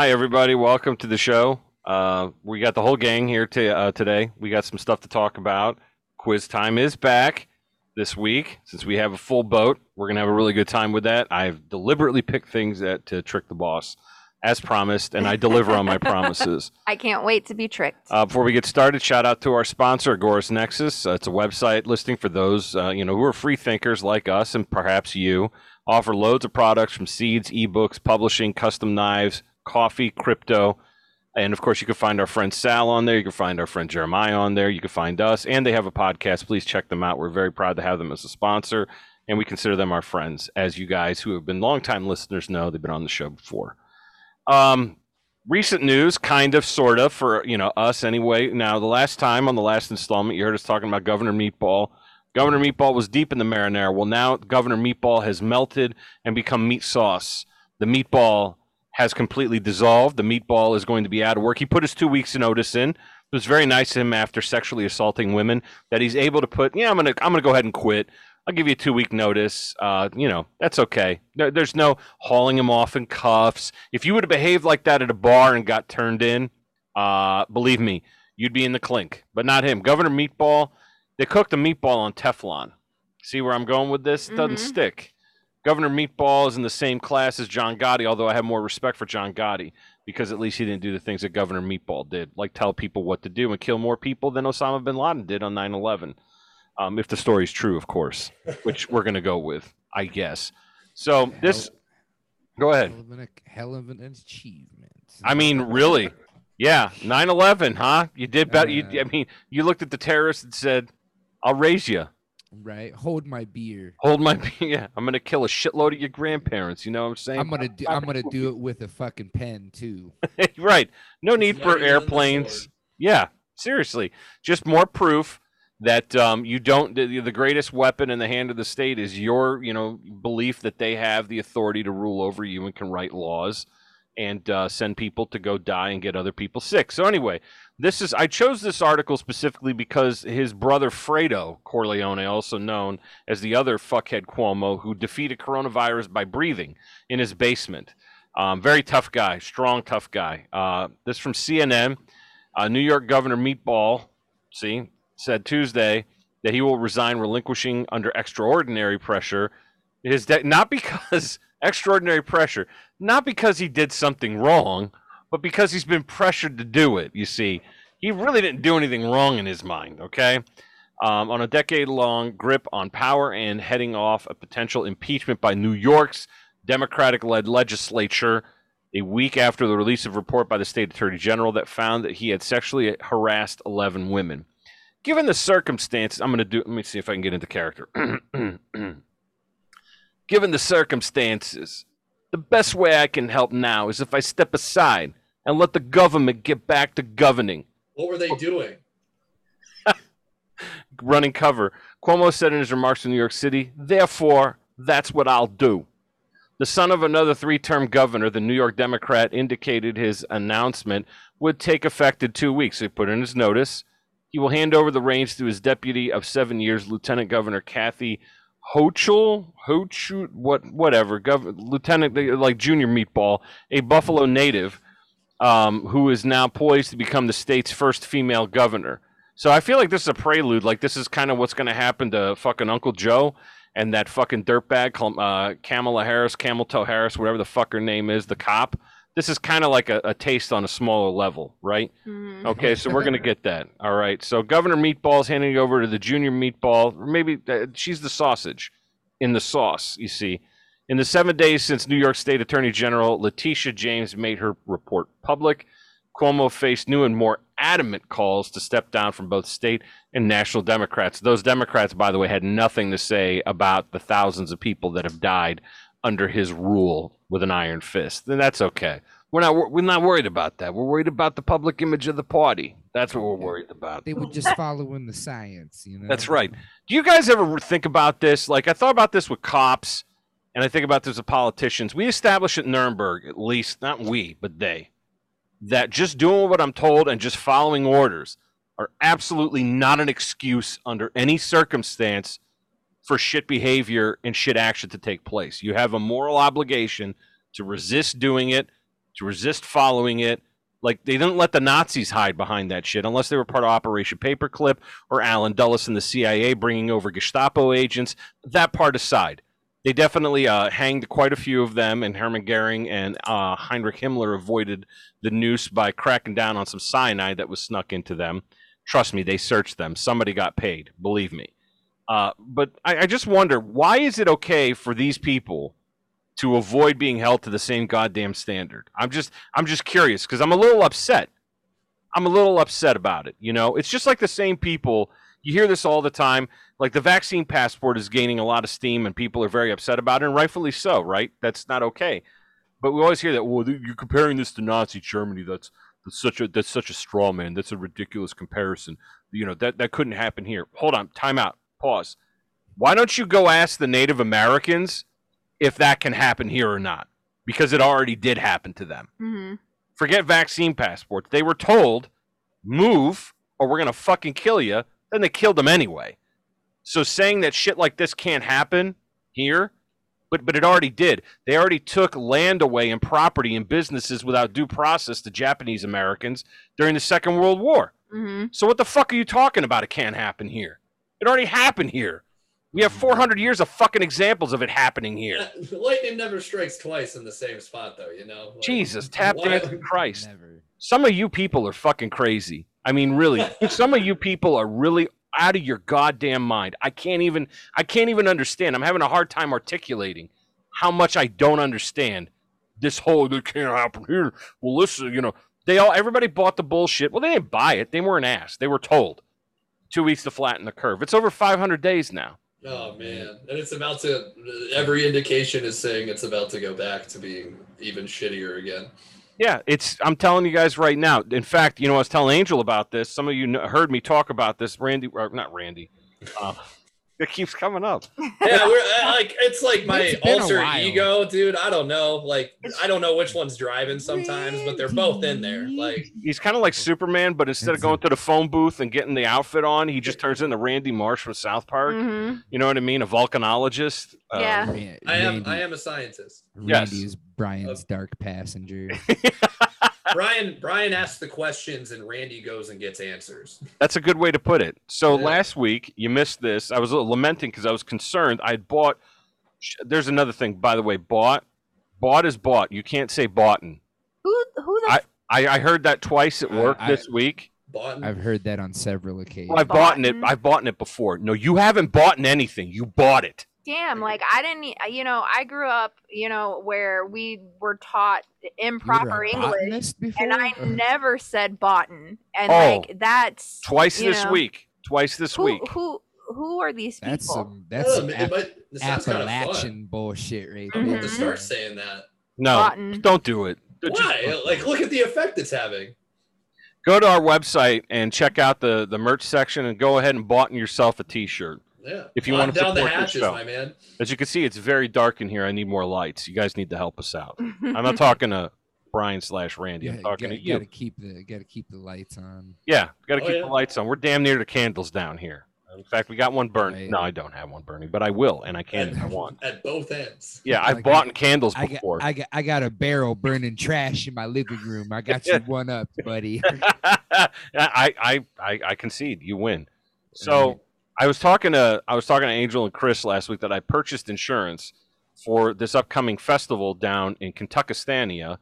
Hi, everybody. Welcome to the show. We got the whole gang here today. We got some stuff to talk about. Quiz time is back this week. Since we have a full boat, we're going to have a really good time with that. I've deliberately picked things to trick the boss, as promised, and I deliver on my promises. I can't wait to be tricked. Before we get started, shout out to our sponsor, Agoris Nexus. It's a website listing for those who are free thinkers like us and perhaps you. Offer loads of products from seeds, ebooks, publishing, custom knives, coffee, crypto, and of course you can find our friend Sal on there. You can find our friend Jeremiah on there. You can find us, and they have a podcast. Please check them out. We're very proud to have them as a sponsor, and we consider them our friends. As you guys who have been longtime listeners know, they've been on the show before. Recent news, kind of, sort of, for us anyway. Now, the last time on the last installment, you heard us talking about Governor Meatball. Governor Meatball was deep in the marinara. Well, now Governor Meatball has melted and become meat sauce. The meatball has completely dissolved. The meatball is going to be out of work. He put his 2 weeks notice in. It was very nice of him, after sexually assaulting women, that he's able to put, I'm gonna go ahead and quit. I'll give you a 2-week notice. That's okay. There's no hauling him off in cuffs. If you would have behaved like that at a bar and got turned in, believe me, you'd be in the clink. But not him. Governor Meatball, they cooked a meatball on Teflon. See where I'm going with this? It doesn't stick. Governor Meatball is in the same class as John Gotti, although I have more respect for John Gotti because at least he didn't do the things that Governor Meatball did, like tell people what to do and kill more people than Osama bin Laden did on 9/11. If the story's true, of course, which we're going to go with, I guess. So this, go ahead. Hell of an achievement. I mean, really? Yeah, 9/11, huh? You did better. You looked at the terrorists and said, "I'll raise you." Right. Hold my beer. Yeah. I'm gonna kill a shitload of your grandparents. You know what I'm saying? I'm gonna do it with a fucking pen too. Right. No need for airplanes. Yeah. Seriously. Just more proof that you don't. The greatest weapon in the hand of the state is your, belief that they have the authority to rule over you and can write laws and send people to go die and get other people sick. So anyway, I chose this article specifically because his brother Fredo Corleone, also known as the other fuckhead Cuomo, who defeated coronavirus by breathing in his basement. Very tough guy, strong, tough guy. This from CNN. New York Governor Meatball, said Tuesday that he will resign, relinquishing under extraordinary pressure. Not because he did something wrong, but because he's been pressured to do it, you see. He really didn't do anything wrong in his mind, okay? On a decade-long grip on power and heading off a potential impeachment by New York's Democratic-led legislature a week after the release of a report by the state attorney general that found that he had sexually harassed 11 women. Given the circumstances, let me see if I can get into character. Given the circumstances, the best way I can help now is if I step aside and let the government get back to governing. What were they doing? Running cover. Cuomo said in his remarks in New York City, "Therefore, that's what I'll do." The son of another three-term governor, the New York Democrat, indicated his announcement would take effect in 2 weeks. He put in his notice. He will hand over the reins to his deputy of 7 years, Lieutenant Governor Kathy Hochul, Junior Meatball, a Buffalo native, who is now poised to become the state's first female governor. So I feel like this is a prelude. Like, this is kind of what's going to happen to fucking Uncle Joe and that fucking dirtbag, Camel Toe Harris, whatever the fuck her name is, the cop. This is kind of like a taste on a smaller level, right? Mm-hmm. Okay, so we're going to get that. All right, so Governor Meatball's handing it over to the Junior Meatball. Maybe she's the sausage in the sauce, you see. In the 7 days since New York State Attorney General Letitia James made her report public, Cuomo faced new and more adamant calls to step down from both state and national Democrats. Those Democrats, by the way, had nothing to say about the thousands of people that have died under his rule with an iron fist. Then that's okay. We're not worried about that. We're worried about the public image of the party. That's what we're worried about. They were just following the science, That's right. Do you guys ever think about this? Like, I thought about this with cops, and I think about this with politicians. We established at Nuremberg, at least, not we, but they, that just doing what I'm told and just following orders are absolutely not an excuse under any circumstance for shit behavior and shit action to take place. You have a moral obligation to resist doing it, to resist following it. Like, they didn't let the Nazis hide behind that shit unless they were part of Operation Paperclip or Allen Dulles and the CIA bringing over Gestapo agents. That part aside, they definitely hanged quite a few of them, and Hermann Goering and Heinrich Himmler avoided the noose by cracking down on some cyanide that was snuck into them. Trust me, they searched them. Somebody got paid. Believe me. But I just wonder, why is it okay for these people to avoid being held to the same goddamn standard? I'm just curious, because I'm a little upset. I'm a little upset about it. You know, it's just like the same people. You hear this all the time. Like, the vaccine passport is gaining a lot of steam, and people are very upset about it, and rightfully so, right? That's not okay. But we always hear that, well, you're comparing this to Nazi Germany. That's such a straw man. That's a ridiculous comparison. You know, that couldn't happen here. Hold on, time out, pause. Why don't you go ask the Native Americans if that can happen here or not, because it already did happen to them. Mm-hmm. Forget vaccine passports. They were told, move or we're going to fucking kill you. Then they killed them anyway. So saying that shit like this can't happen here, but it already did. They already took land away and property and businesses without due process to Japanese Americans during the Second World War. Mm-hmm. So what the fuck are you talking about? It can't happen here. It already happened here. We have 400 years of fucking examples of it happening here. Lightning never strikes twice in the same spot, though, you know? Like, Jesus, tap dancing Christ. Never. Some of you people are fucking crazy. I mean, really. Some of you people are really out of your goddamn mind. I can't even understand. I'm having a hard time articulating how much I don't understand this whole, that can't happen here. Well, listen, you know, everybody bought the bullshit. Well, they didn't buy it. They weren't asked. They were told 2 weeks to flatten the curve. It's over 500 days now. Oh, man. And it's about to, every indication is saying it's about to go back to being even shittier again. Yeah, I'm telling you guys right now. In fact, you know, I was telling Angel about this. Some of you heard me talk about this. Not Randy. It keeps coming up. Yeah, it's like my alter ego, dude. I don't know. Like, I don't know which one's driving sometimes, but they're both in there. Like, he's kind of like Superman, but instead of going to the phone booth and getting the outfit on, he just turns into Randy Marsh from South Park. Mm-hmm. You know what I mean? A volcanologist. Yeah. I am a scientist. Randy is Brian's dark passenger. Brian asks the questions and Randy goes and gets answers. That's a good way to put it. So last week, you missed this. I was lamenting because I was concerned. I had bought. There's another thing, by the way. Bought is bought. You can't say boughten. Who? I heard that twice at work this week. Boughten. I've heard that on several occasions. Well, I've bought it before. No, you haven't bought anything. You bought it. Damn, like I didn't, you know, I grew up, you know, where we were taught improper English, and I never said botan, and like that's twice this week. Who are these people? That's Appalachian bullshit, right? I'm about to start saying that. No, botan. Don't do it. Why? Like, look at the effect it's having. Go to our website and check out the merch section, and go ahead and botan yourself a T-shirt. Yeah. If you want to down support the hatches, my man. As you can see, it's very dark in here. I need more lights. You guys need to help us out. I'm not talking to Brian / Randy. I'm talking to you. Got to keep the lights on. Yeah, got to keep the lights on. We're damn near to candles down here. In fact, we got one burning. Right. No, I don't have one burning, but I will, and I can if I want. At both ends. Yeah, I've bought candles before. I got a barrel burning trash in my living room. I got you one up, buddy. I concede. You win. So. I was talking to Angel and Chris last week that I purchased insurance for this upcoming festival down in Kentuckistania,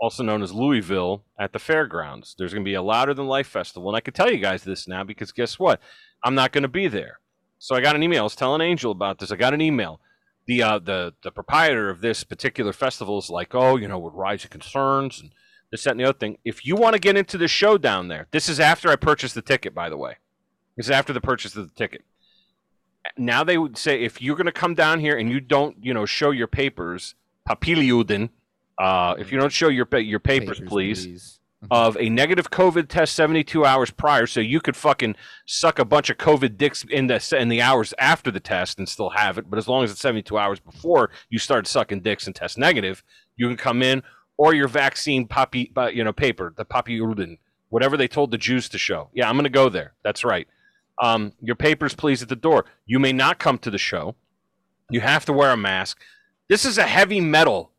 also known as Louisville, at the fairgrounds. There's going to be a Louder Than Life festival, and I can tell you guys this now because guess what? I'm not going to be there. So I got an email. I was telling Angel about this. I got an email. The proprietor of this particular festival is like, oh, you know, with rising concerns and this, that, and the other thing. If you want to get into the show down there, this is after I purchased the ticket, by the way. It's after the purchase of the ticket. Now they would say, if you're going to come down here and you don't, you know, show your papers, papiluden, if you don't show your papers please, of a negative COVID test 72 hours prior, so you could fucking suck a bunch of COVID dicks in the hours after the test and still have it, but as long as it's 72 hours before you start sucking dicks and test negative, you can come in, or your vaccine paper, the papiluden, whatever they told the Jews to show. Yeah, I'm going to go there. That's right. Your papers, please, at the door. You may not come to the show. You have to wear a mask. This is a heavy metal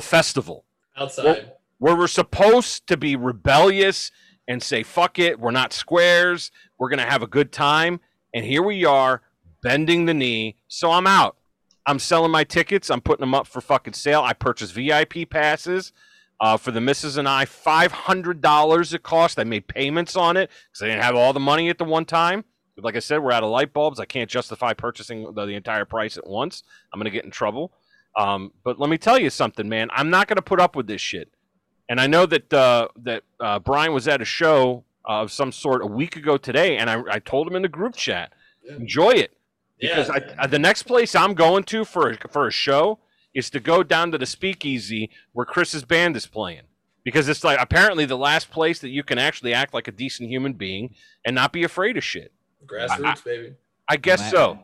festival. Outside. We're supposed to be rebellious and say, fuck it, we're not squares, we're going to have a good time. And here we are, bending the knee. So I'm out. I'm selling my tickets. I'm putting them up for fucking sale. I purchased VIP passes for the missus and I. $500 it cost. I made payments on it because I didn't have all the money at the one time. But like I said, we're out of light bulbs. I can't justify purchasing the entire price at once. I'm going to get in trouble. But let me tell you something, man. I'm not going to put up with this shit. And I know that that Brian was at a show of some sort a week ago today, and I told him in the group chat, enjoy it. Because the next place I'm going to for a show is to go down to the Speakeasy where Chris's band is playing. Because it's like apparently the last place that you can actually act like a decent human being and not be afraid of shit. Grassroots, baby. I guess so.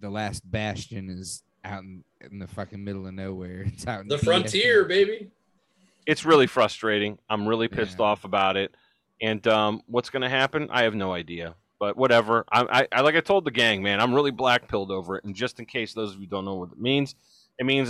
The last bastion is out in the fucking middle of nowhere. It's out in the frontier, baby. It's really frustrating. I'm really pissed off about it. And what's going to happen? I have no idea. But whatever. I like I told the gang, man, I'm really blackpilled over it. And just in case those of you don't know what it means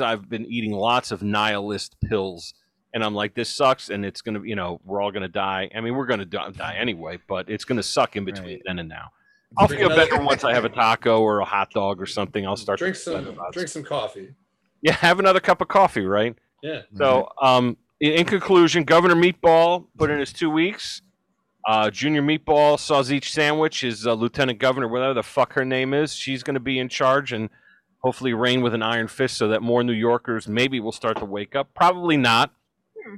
I've been eating lots of nihilist pills. And I'm like, this sucks. And it's going to, you know, we're all going to die. I mean, we're going to die anyway. But it's going to suck in between then and now. I'll feel better once I have a taco or a hot dog or something. I'll start drink some coffee. Yeah, have another cup of coffee, right? Yeah. So, in conclusion, Governor Meatball put in his 2 weeks. Junior Meatball, Sausage Sandwich, is Lieutenant Governor, whatever the fuck her name is. She's going to be in charge and hopefully reign with an iron fist so that more New Yorkers maybe will start to wake up. Probably not.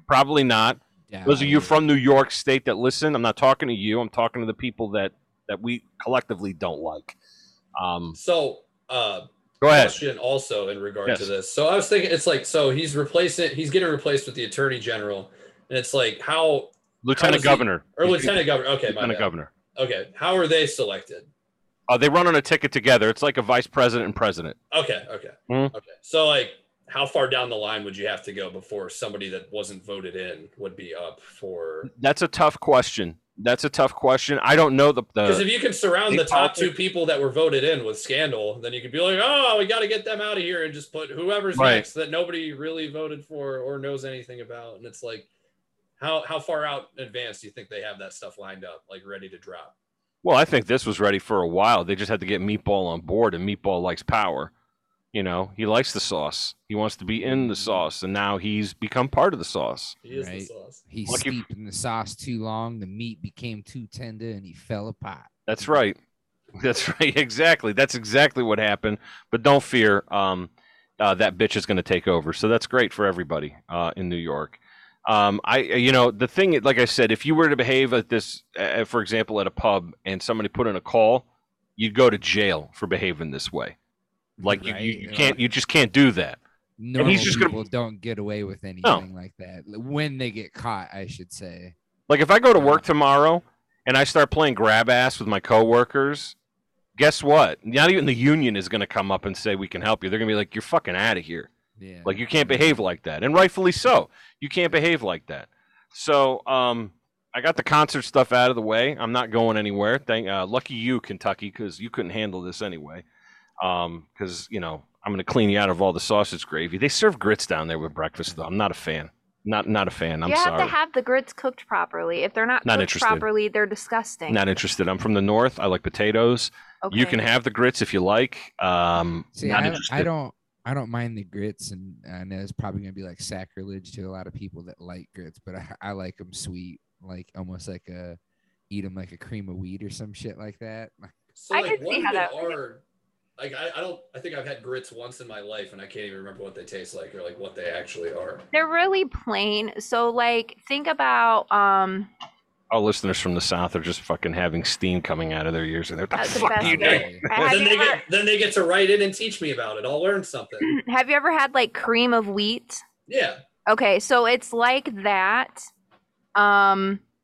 Probably not. Yeah, those of you from New York State that listen, I'm not talking to you. I'm talking to the people that we collectively don't like. Go ahead. Question also in regard to this. So I was thinking, it's like, so he's getting replaced with the Attorney General, and it's like how Lieutenant Governor. Okay, how are they selected? They run on a ticket together. It's like a vice president and president. Okay, okay. So like, how far down the line would you have to go before somebody that wasn't voted in would be up for? That's a tough question. I don't know because if you can surround the top two people that were voted in with scandal, then you could be like, oh, we got to get them out of here and just put whoever's next that nobody really voted for or knows anything about. And it's like, how far out in advance do you think they have that stuff lined up, like ready to drop? Well, I think this was ready for a while. They just had to get Meatball on board, and Meatball likes power. You know, he likes the sauce. He wants to be in the sauce, and now he's become part of the sauce. He is the sauce. He steeped in the sauce too long. The meat became too tender, and he fell apart. That's right. That's right. Exactly. That's exactly what happened. But don't fear. That bitch is going to take over. So that's great for everybody in New York. The thing, like I said, if you were to behave like this, for example, at a pub, and somebody put in a call, you'd go to jail for behaving this way. Like you can't, you just can't do that. Normal people don't get away with anything like that when they get caught, I should say. Like if I go to work tomorrow and I start playing grab ass with my coworkers, guess what? Not even the union is going to come up and say we can help you. They're going to be like, you're fucking out of here. Yeah. Like you can't behave like that, and rightfully so. You can't behave like that. So I got the concert stuff out of the way. I'm not going anywhere. Lucky you, Kentucky, because you couldn't handle this anyway. Because I'm gonna clean you out of all the sausage gravy. They serve grits down there with breakfast, though. I'm not a fan. Not a fan. I'm sorry. You have to have the grits cooked properly. If they're not cooked properly, they're disgusting. Not interested. I'm from the north. I like potatoes. Okay. You can have the grits if you like. See, I don't mind the grits, and I know it's probably gonna be like sacrilege to a lot of people that like grits, but I like them sweet, like almost like eat them like a cream of wheat or some shit like that. So I can see how that works. Like I think I've had grits once in my life, and I can't even remember what they taste like or like what they actually are. They're really plain. So like think about our listeners from the South are just fucking having steam coming out of their ears, and they're what the fuck do you do? Then they get to write in and teach me about it. I'll learn something. Have you ever had like cream of wheat? Yeah. Okay, so it's like that.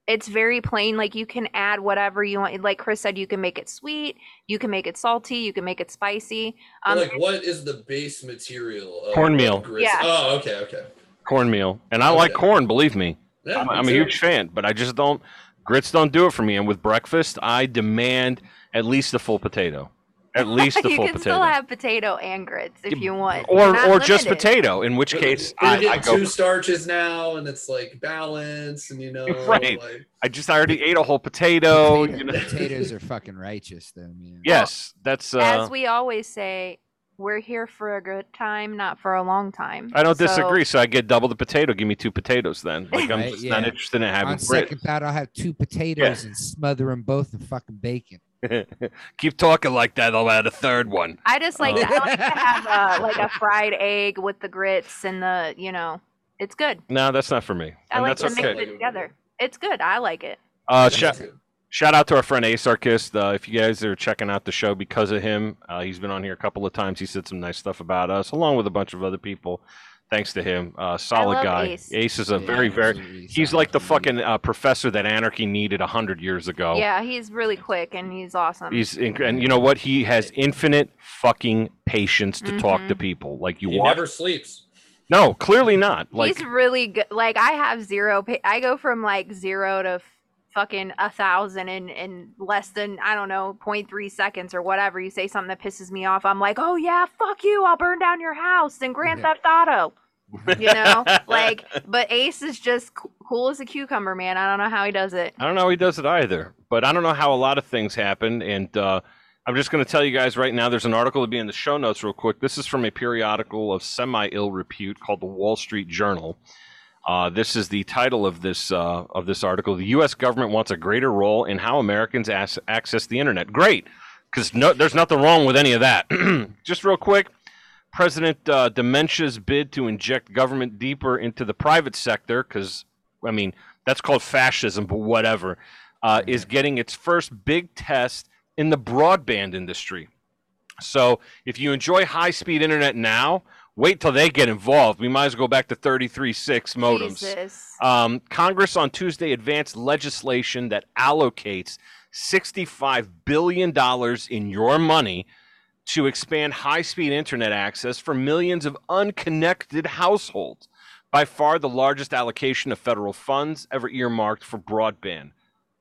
It's very plain. Like you can add whatever you want. Like Chris said, you can make it sweet, you can make it salty, you can make it spicy. Like what is the base material? Cornmeal. Yeah. Oh, okay. Cornmeal, and I like corn. Believe me, yeah, I'm a huge fan. But I just don't. Grits don't do it for me. And with breakfast, I demand at least a full potato. At least the full potato. You can still have potato and grits if you want. Or just potato, in which case I get two starches now, and it's like balance, and you know. Right. Like, I already ate a whole potato. You know? Potatoes are fucking righteous, though, man. Yes, that's. As we always say, we're here for a good time, not for a long time. I don't disagree, so I get double the potato. Give me two potatoes then. Like, I'm just not interested in having grits. On second thought, I'll have two potatoes and smother them both in fucking bacon. Keep talking like that, I'll add a third one. I just like that. I like to have a fried egg with the grits and the, you know, it's good. No, that's not for me. I and like that's to mix it together. It's good. I like it. Shout out to our friend Asarchist. If you guys are checking out the show because of him, he's been on here a couple of times. He said some nice stuff about us, along with a bunch of other people. Thanks to him. Solid guy. Ace is a very, very... He's like the fucking professor that anarchy needed 100 years ago. Yeah, he's really quick, and he's awesome. And you know what? He has infinite fucking patience to talk to people. Like he never sleeps. No, clearly not. Like, he's really good. Like, I have zero... I go from, like, 0 to fucking 1,000 in less than, I don't know, 0.3 seconds or whatever. You say something that pisses me off, I'm like, oh yeah, fuck you, I'll burn down your house and Grand Theft Auto. You know, like, but Ace is just cool as a cucumber, man. I don't know how he does it. I don't know how he does it either, but I don't know how a lot of things happen. And I'm just going to tell you guys right now, there's an article to be in the show notes real quick. This is from a periodical of semi-ill repute called the Wall Street Journal. This is the title of this article. The U.S. government wants a greater role in how Americans access the internet. Great, because there's nothing wrong with any of that. Just real quick, President Dementia's bid to inject government deeper into the private sector, because, I mean, that's called fascism, but whatever, is getting its first big test in the broadband industry. So if you enjoy high-speed internet now, wait till they get involved. We might as well go back to 33.6 modems. Congress on Tuesday advanced legislation that allocates $65 billion in your money to expand high-speed internet access for millions of unconnected households. By far the largest allocation of federal funds ever earmarked for broadband.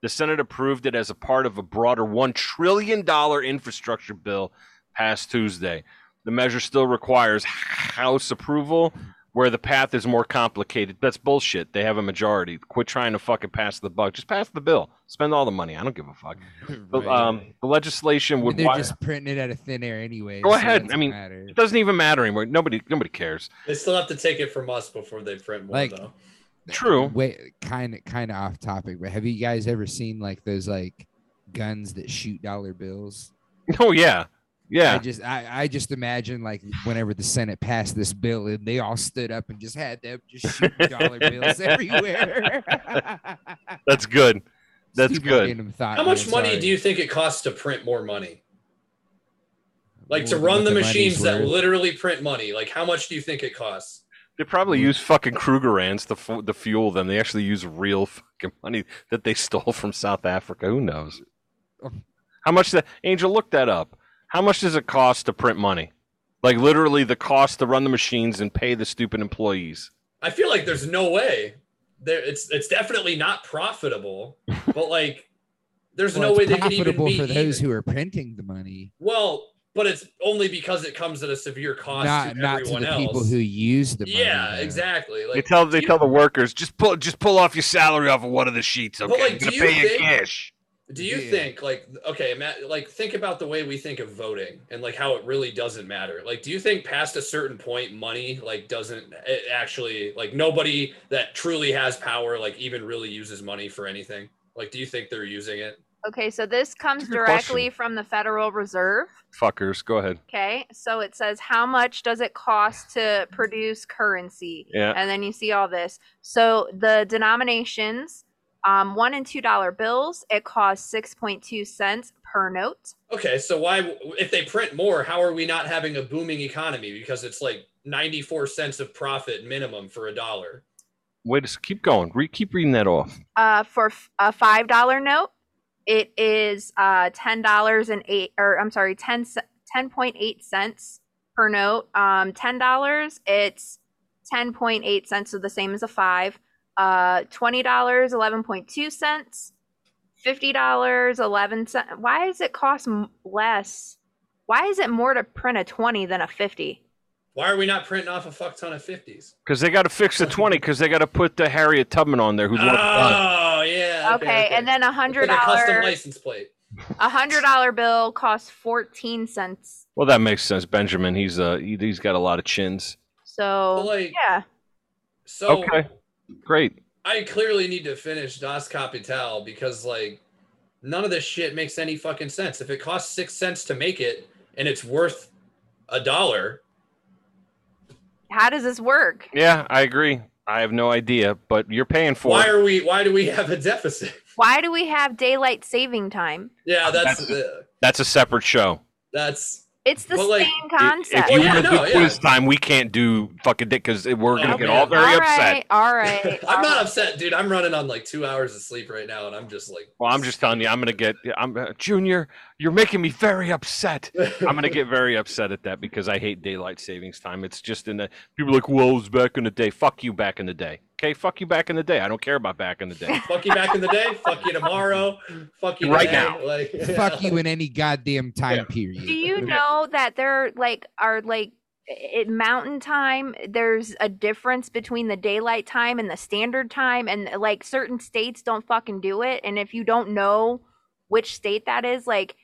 The Senate approved it as a part of a broader $1 trillion infrastructure bill passed Tuesday. The measure still requires House approval, where the path is more complicated. That's bullshit. They have a majority. Quit trying to fucking pass the buck. Just pass the bill. Spend all the money. I don't give a fuck. Right. But, the legislation would... They're just printing it out of thin air anyway. Go ahead. I mean, it doesn't even matter anymore. Nobody cares. They still have to take it from us before they print more, though. True. Wait, kind of off topic, but have you guys ever seen, like, those, like, guns that shoot dollar bills? Oh, yeah. Yeah, I just imagine, like, whenever the Senate passed this bill and they all stood up and just had them just shooting dollar bills everywhere. That's good. That's good. How much money do you think it costs to print more money? Like, to run the machines that literally print money. Like, how much do you think it costs? They probably use fucking Krugerrands to fuel them. They actually use real fucking money that they stole from South Africa. Who knows? How much that Angel, look that up. How much does it cost to print money? Like, literally the cost to run the machines and pay the stupid employees. I feel like there's no way. It's definitely not profitable, but, like, there's no way they could even be profitable for those who are printing the money. Well, but it's only because it comes at a severe cost to everyone else. Not to the people who use the money. Yeah, exactly. Like, they tell the workers, just pull off your salary off of one of the sheets, okay? But, like, I'm going to pay you cash. Do you think, like, okay, Matt, like, think about the way we think of voting and, like, how it really doesn't matter. Like, do you think past a certain point, money, like, doesn't it actually, like, nobody that truly has power, like, even really uses money for anything? Like, do you think they're using it? Okay, so this comes directly from the Federal Reserve. Fuckers, go ahead. Okay, so it says, how much does it cost to produce currency? Yeah. And then you see all this. So the denominations... $1 and $2 bills, it costs 6.2 cents per note. Okay, so why, if they print more, how are we not having a booming economy? Because it's like 94 cents of profit minimum for a dollar. Wait, just keep going. Keep reading that off. For a $5 note, it is $10.8 per note. $10, it's 10.8 cents, so the same as a 5. $20, 11.2 cents, $50, 11 cents. Why does it cost less? Why is it more to print a 20 than a 50? Why are we not printing off a fuck ton of 50s? Because they got to fix the 20 because they got to put the Harriet Tubman on there. Who's oh, yeah. Okay, and then $100. A custom license plate. A $100 bill costs 14 cents. Well, that makes sense. Benjamin, he's got a lot of chins. So, like, yeah. So, okay, great. I clearly need to finish Das Kapital because, like, none of this shit makes any fucking sense. If it costs 6 cents to make it and it's worth $1... How does this work? Yeah, I agree. I have no idea, but you're paying for it. Why do we have a deficit? Why do we have daylight saving time? Yeah, that's a separate show. It's the same concept. If you want to do quiz time, we can't do fucking dick because we're going to get all very upset. All right. I'm not upset, dude. I'm running on like 2 hours of sleep right now, and I'm just like... Well, I'm just telling you, Junior, you're making me very upset. I'm going to get very upset at that because I hate daylight savings time. It's just people are like, well, it was back in the day. Fuck you back in the day. Okay, fuck you back in the day. I don't care about back in the day. Fuck you back in the day. Fuck you tomorrow. Fuck you right now. Like, yeah. Fuck you in any goddamn time period. Do you know that there in mountain time, there's a difference between the daylight time and the standard time, and like certain states don't fucking do it. And if you don't know which state that is, like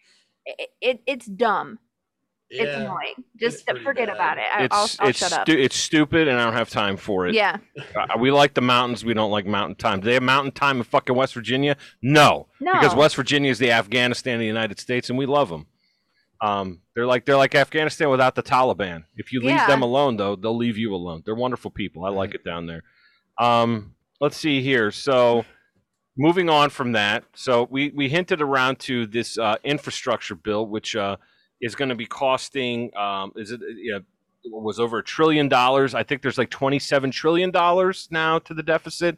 it's dumb. Yeah, it's annoying. Just forget about it. I'll shut up. It's stupid, and I don't have time for it. Yeah. We like the mountains. We don't like mountain time. Do they have mountain time in fucking West Virginia? No. Because West Virginia is the Afghanistan of the United States, and we love them. They're like Afghanistan without the Taliban. If you leave them alone, though, they'll leave you alone. They're wonderful people. I like it down there. Let's see here. So moving on from that, so we hinted around to this infrastructure bill, which is going to be costing, was over $1 trillion. I think there's like $27 trillion now to the deficit.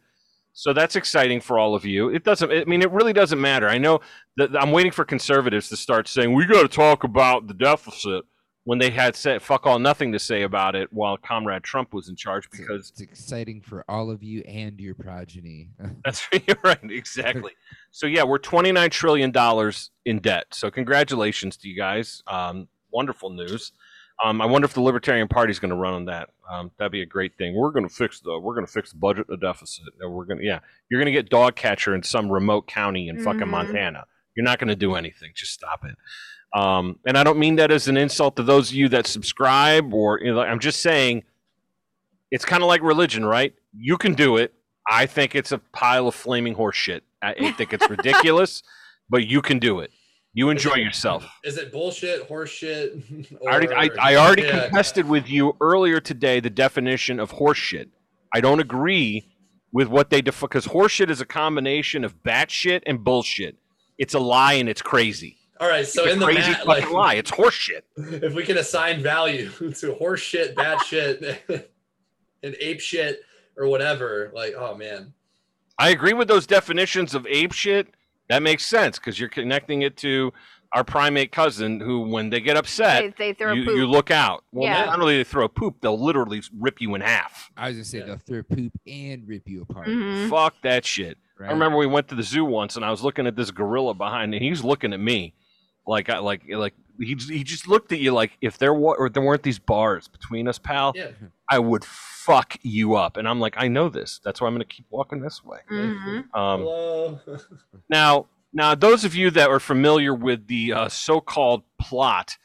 So that's exciting for all of you. It really doesn't matter. I know that I'm waiting for conservatives to start saying, we got to talk about the deficit when they had said fuck all nothing to say about it while Comrade Trump was in charge, because it's exciting for all of you and your progeny. That's right. Exactly. So yeah, we're $29 trillion in debt. So congratulations to you guys. Wonderful news. I wonder if the Libertarian Party is going to run on that. That'd be a great thing. We're going to fix the budget, the deficit. And you're going to get dog catcher in some remote county in fucking Montana. You're not going to do anything. Just stop it. And I don't mean that as an insult to those of you that subscribe, or I'm just saying it's kind of like religion, right? You can do it. I think it's a pile of flaming horse shit. I think it's ridiculous, but you can do it. You enjoy yourself. Is it bullshit, horse shit? Or... I already contested with you earlier today the definition of horse shit. I don't agree with what they define, because horse shit is a combination of bat shit and bullshit. It's a lie and it's crazy. All right, so in the crazy fucking lie, it's horse shit. If we can assign value to horse shit, bat shit, and ape shit, or whatever, like, oh man. I agree with those definitions of ape shit. That makes sense because you're connecting it to our primate cousin who, when they get upset, they throw poop. You look out. Well, not only do they throw poop, they'll literally rip you in half. I was going to say they'll throw poop and rip you apart. Mm-hmm. Fuck that shit. Right. I remember we went to the zoo once and I was looking at this gorilla behind and he's looking at me like he just looked at you like, if there weren't these bars between us, pal, I would fuck you up. And I'm like, I know this. That's why I'm going to keep walking this way. Mm-hmm. Hello. Now, those of you that are familiar with the so-called plot,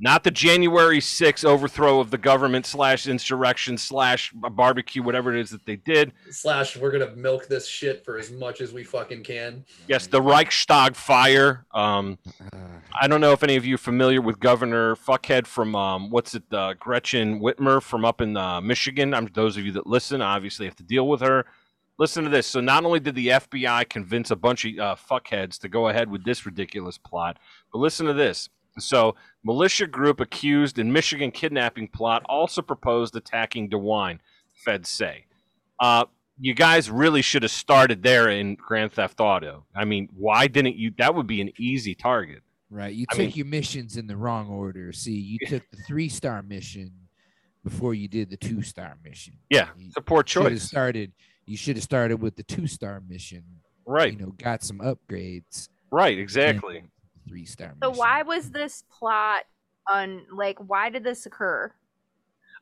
not the January 6th overthrow of the government /insurrection /barbecue, whatever it is that they did. / we're going to milk this shit for as much as we fucking can. Yes, the Reichstag fire. I don't know if any of you are familiar with Governor Fuckhead from, Gretchen Whitmer from up in Michigan. Those of you that listen obviously have to deal with her. Listen to this. So not only did the FBI convince a bunch of fuckheads to go ahead with this ridiculous plot, but listen to this. So, militia group accused in Michigan kidnapping plot also proposed attacking DeWine, feds say. You guys really should have started there in Grand Theft Auto. I mean, why didn't you? That would be an easy target. Right. You took your missions in the wrong order. See, you took the 3-star mission before you did the 2-star mission. Yeah, it's a poor choice. You should have started with the 2-star mission. Right. Got some upgrades. Right, exactly. 3-star mission. So why was this plot on, like, why did this occur?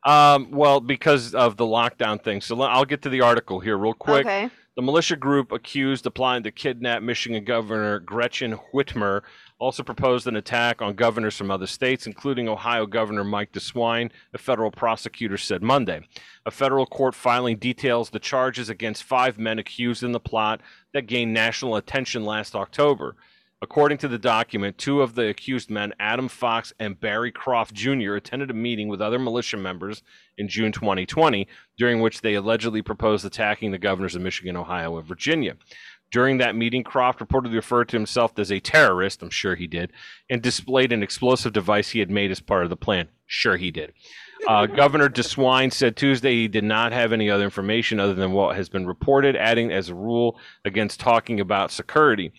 Well, because of the lockdown thing. So I'll get to the article here real quick. Okay. The militia group accused of plotting to kidnap Michigan Governor Gretchen Whitmer also proposed an attack on governors from other states, including Ohio Governor Mike DeWine, a federal prosecutor said Monday. A federal court filing details the charges against 5 men accused in the plot that gained national attention last October. According to the document, 2 of the accused men, Adam Fox and Barry Croft Jr., attended a meeting with other militia members in June 2020, during which they allegedly proposed attacking the governors of Michigan, Ohio, and Virginia. During that meeting, Croft reportedly referred to himself as a terrorist, I'm sure he did, and displayed an explosive device he had made as part of the plan. Sure he did. Governor DeSwine said Tuesday he did not have any other information other than what has been reported, adding as a rule against talking about security.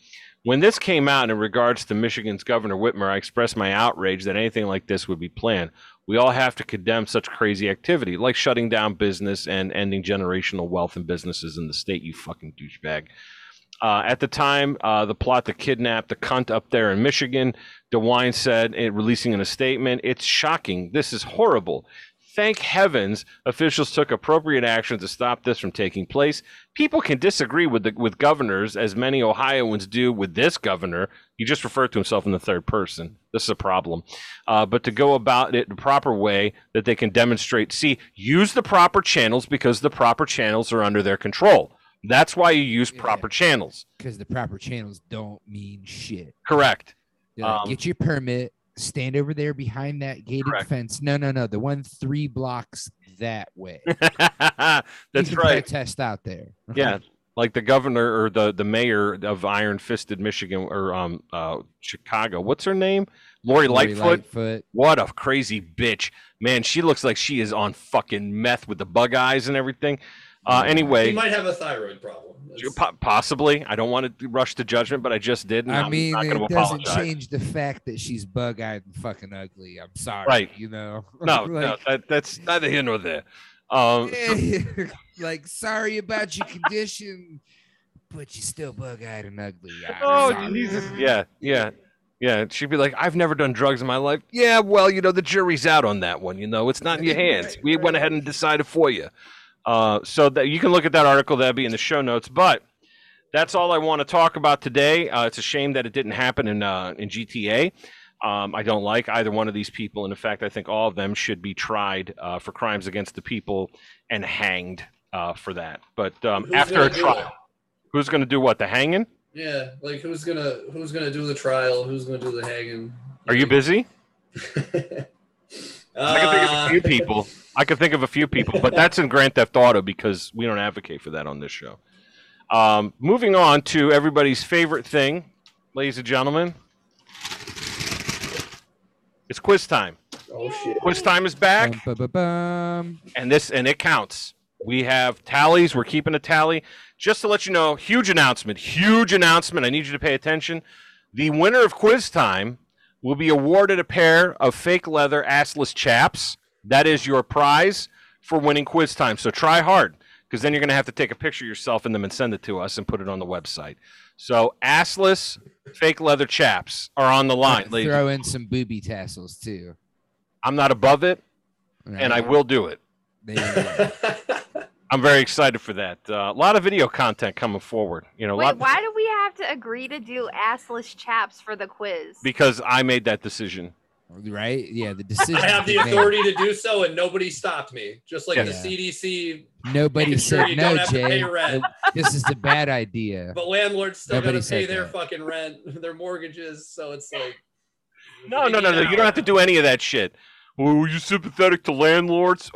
When this came out in regards to Michigan's Governor Whitmer, I expressed my outrage that anything like this would be planned. We all have to condemn such crazy activity, like shutting down business and ending generational wealth and businesses in the state, you fucking douchebag. At the time, the plot to kidnap the cunt up there in Michigan, DeWine said, releasing in a statement, "It's shocking. This is horrible. Thank heavens officials took appropriate action to stop this from taking place. People can disagree with governors, as many Ohioans do with this governor." He just referred to himself in the third person. This is a problem. But to go about it the proper way that they can demonstrate, see, use the proper channels because the proper channels are under their control. That's why you use proper channels. Because the proper channels don't mean shit. Correct. Like, get your permit. Stand over there behind that gated fence. No. The 1-3 blocks that way. That's right. Protest out there. Yeah, like the governor or the mayor of iron-fisted Michigan or Chicago. What's her name? Lori Lightfoot. What a crazy bitch, man. She looks like she is on fucking meth with the bug eyes and everything. Anyway, she might have a thyroid problem. Possibly. I don't want to rush to judgment, but I just did. And I mean, not it doesn't change the fact that she's bug-eyed and fucking ugly. I'm sorry. Right. You know? No, like, no, that's neither here nor there. Like, sorry about your condition, but you're still bug-eyed and ugly. Oh, Jesus. Yeah. She'd be like, I've never done drugs in my life. Yeah, well, you know, the jury's out on that one. You know, it's not in your hands. Right, we went ahead and decided for you. So that you can look at that article. That'll be in the show notes. But that's all I want to talk about today. It's a shame that it didn't happen in GTA. I don't like either one of these people. And in fact, I think all of them should be tried for crimes against the people and hanged for that. But after a trial, who's going to do what? The hanging? Yeah, like who's gonna do the trial? Who's gonna do the hanging? Are you busy? I can think of a few people. but that's in Grand Theft Auto because we don't advocate for that on this show. Moving on to everybody's favorite thing, ladies and gentlemen. It's quiz time. Oh shit! Quiz time is back, and it counts. We have tallies. We're keeping a tally. Just to let you know, huge announcement. I need you to pay attention. The winner of quiz time will be awarded a pair of fake leather assless chaps. That is your prize for winning quiz time. So try hard, because then you're going to have to take a picture of yourself in them and send it to us and put it on the website. So assless fake leather chaps are on the line. Throw in some booby tassels, too. I'm not above it, and I will do it. I'm very excited for that. A lot of video content coming forward. You know, why do we have to agree to do assless chaps for the quiz? Because I made that decision. Right? Yeah, the decision. I have the authority to do so, and nobody stopped me. Just like the CDC. Nobody said no, Jay. This is a bad idea. But landlords still got to pay their fucking rent, their mortgages. So it's like, no. You don't have to do any of that shit. Well, were you sympathetic to landlords?